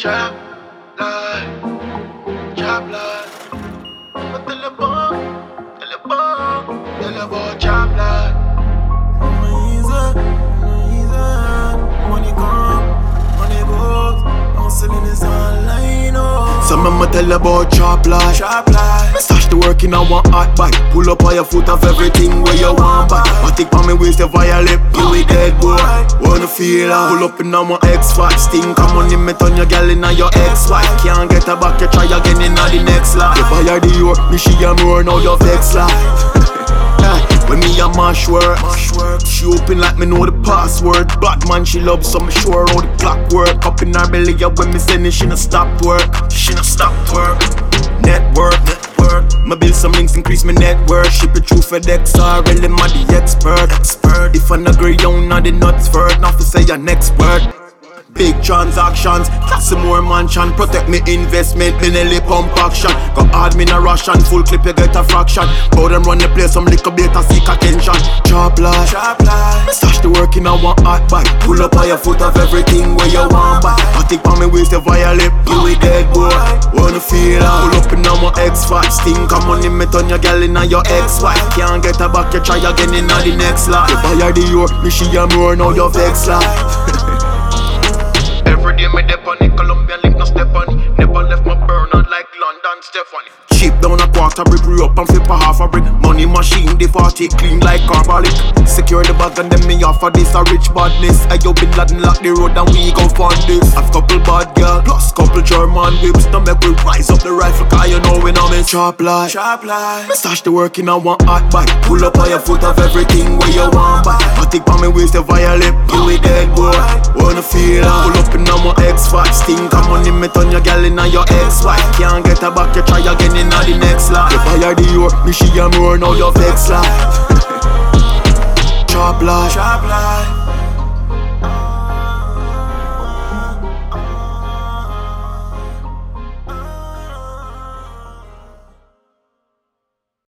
Trap Life, Trap Life. Pag talabang, talabang, talabang Trap Life. Money come, money goes. I'm selling this online, oh. So mama tell about Trap Life, Trap Life. Me stash the work in a one hot bag. Pull up on your foot of everything where you want back. I take on me waist to violate, you with dead boy. Wanna feel out. Pull up in a one X-Fax. Think I'm money, me turn your girl in a your ex-wife. Can't get her back, you try again in a the next life. You fire the york, me she and more now your vex life. When me a mash work, she open like me know the password. Black man she love, so me show her how the clock work. Up in her belly, yeah, when me send it, she no stop work. She no stop work. Network, network. Me build some links, increase my network. Ship it through FedEx, I really am the expert. Expert. If I no agree, you not the nuts for it. Not to say your next word. Big transactions, classy more mansion. Protect me investment, me nearly pump action. Go hard, me no ration, full clip you get a fraction. Bow them run the place, some little bit of seek attention. Trap Life, Trap Life. Me stash the work in a one hot bag. Pull up on your foot of everything where you want back. I take on me waist to violate, you with dead boy. Wanna feel out. Pull up in a one X-Fax. Think I'm money, me turn your girl in a your ex-wife. Can't get her back, you try again in a the next life. You buy the your, me she and more now your vex life. Chip down a quarter, brick, re up and flip a half a brick. Money machine, they 40 clean like carbolic. Secure the bag and then me offer this a rich badness. I yo Bin Laden lock the road and we go fund this. I've couple bad girl, plus couple German whips. Now make we rise up the rifle, cause you know when I'm in Trap Life, Trap Life. Me stash the work in a one hot bag. Pull up on your foot of everything where you want back. I take on me waist to violate, you with dead boy. Wanna feel out. Pull up in a more X-Fax. Think I'm money, me turn your girl in a your ex-wife. Can't get her back, you try again in the next life. You fire the york, me she and more now your vex life. Trap Life, Trap Life.